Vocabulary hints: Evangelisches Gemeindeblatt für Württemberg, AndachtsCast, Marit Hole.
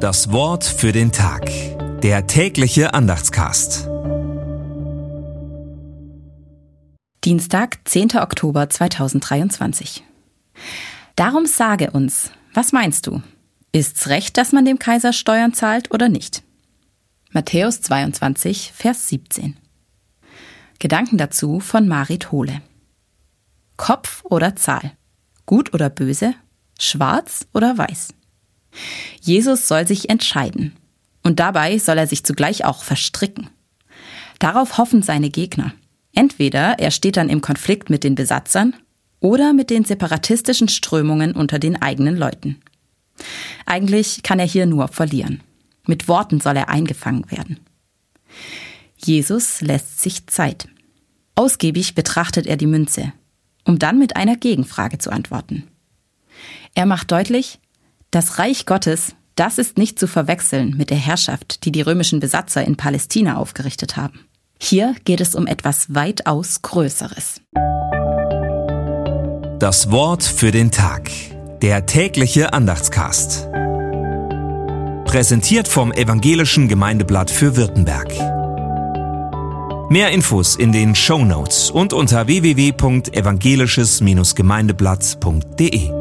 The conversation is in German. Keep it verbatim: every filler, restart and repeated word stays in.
Das Wort für den Tag. Der tägliche Andachtscast. Dienstag, zehnter Oktober zweitausenddreiundzwanzig. Darum sage uns, was meinst du? Ist's recht, dass man dem Kaiser Steuern zahlt oder nicht? Matthäus zweiundzwanzig, Vers siebzehn. Gedanken dazu von Marit Hole. Kopf oder Zahl? Gut oder böse? Schwarz oder weiß? Jesus soll sich entscheiden. Und dabei soll er sich zugleich auch verstricken. Darauf hoffen seine Gegner. Entweder er steht dann im Konflikt mit den Besatzern oder mit den separatistischen Strömungen unter den eigenen Leuten. Eigentlich kann er hier nur verlieren. Mit Worten soll er eingefangen werden. Jesus lässt sich Zeit. Ausgiebig betrachtet er die Münze, um dann mit einer Gegenfrage zu antworten. Er macht deutlich, das Reich Gottes, das ist nicht zu verwechseln mit der Herrschaft, die die römischen Besatzer in Palästina aufgerichtet haben. Hier geht es um etwas weitaus Größeres. Das Wort für den Tag. Der tägliche Andachtscast. Präsentiert vom Evangelischen Gemeindeblatt für Württemberg. Mehr Infos in den Shownotes und unter w w w punkt evangelisches Gemeindeblatt punkt d e.